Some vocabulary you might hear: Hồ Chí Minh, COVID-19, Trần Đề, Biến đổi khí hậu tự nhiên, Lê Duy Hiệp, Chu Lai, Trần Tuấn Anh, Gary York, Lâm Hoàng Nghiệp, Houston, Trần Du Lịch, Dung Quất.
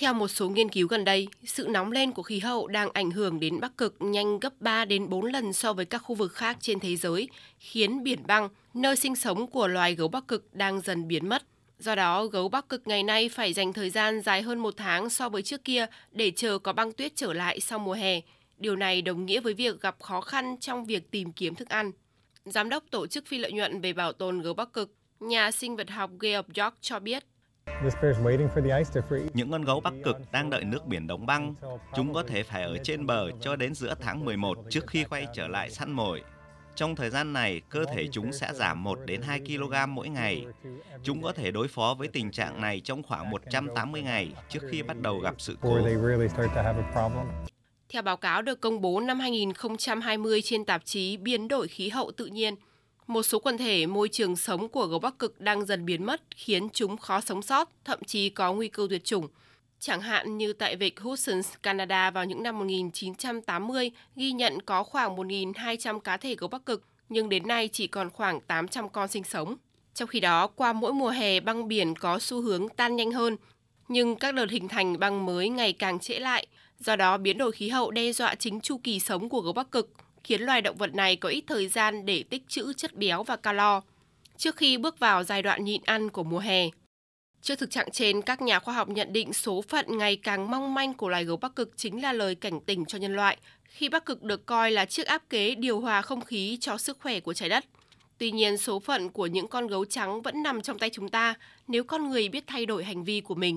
Theo một số nghiên cứu gần đây, sự nóng lên của khí hậu đang ảnh hưởng đến Bắc Cực nhanh gấp 3 đến 4 lần so với các khu vực khác trên thế giới, khiến biển băng, nơi sinh sống của loài gấu Bắc Cực đang dần biến mất. Do đó, gấu Bắc Cực ngày nay phải dành thời gian dài hơn 1 tháng so với trước kia để chờ có băng tuyết trở lại sau mùa hè. Điều này đồng nghĩa với việc gặp khó khăn trong việc tìm kiếm thức ăn. Giám đốc Tổ chức Phi lợi nhuận về bảo tồn gấu Bắc Cực, nhà sinh vật học Gary York cho biết, những con gấu Bắc Cực đang đợi nước biển đóng băng. Chúng có thể phải ở trên bờ cho đến giữa tháng 11 trước khi quay trở lại săn mồi. Trong thời gian này, cơ thể chúng sẽ giảm 1 đến 2 kg mỗi ngày. Chúng có thể đối phó với tình trạng này trong khoảng 180 ngày trước khi bắt đầu gặp sự cố. Theo báo cáo được công bố năm 2020 trên tạp chí Biến đổi khí hậu tự nhiên, một số quần thể môi trường sống của gấu Bắc Cực đang dần biến mất, khiến chúng khó sống sót, thậm chí có nguy cơ tuyệt chủng. Chẳng hạn như tại vịnh Houston, Canada vào những năm 1980 ghi nhận có khoảng 1.200 cá thể gấu Bắc Cực, nhưng đến nay chỉ còn khoảng 800 con sinh sống. Trong khi đó, qua mỗi mùa hè băng biển có xu hướng tan nhanh hơn, nhưng các đợt hình thành băng mới ngày càng trễ lại. Do đó, biến đổi khí hậu đe dọa chính chu kỳ sống của gấu Bắc Cực, khiến loài động vật này có ít thời gian để tích trữ chất béo và calo trước khi bước vào giai đoạn nhịn ăn của mùa hè. Trước thực trạng trên, các nhà khoa học nhận định số phận ngày càng mong manh của loài gấu Bắc Cực chính là lời cảnh tỉnh cho nhân loại, khi Bắc Cực được coi là chiếc áp kế điều hòa không khí cho sức khỏe của trái đất. Tuy nhiên, số phận của những con gấu trắng vẫn nằm trong tay chúng ta nếu con người biết thay đổi hành vi của mình.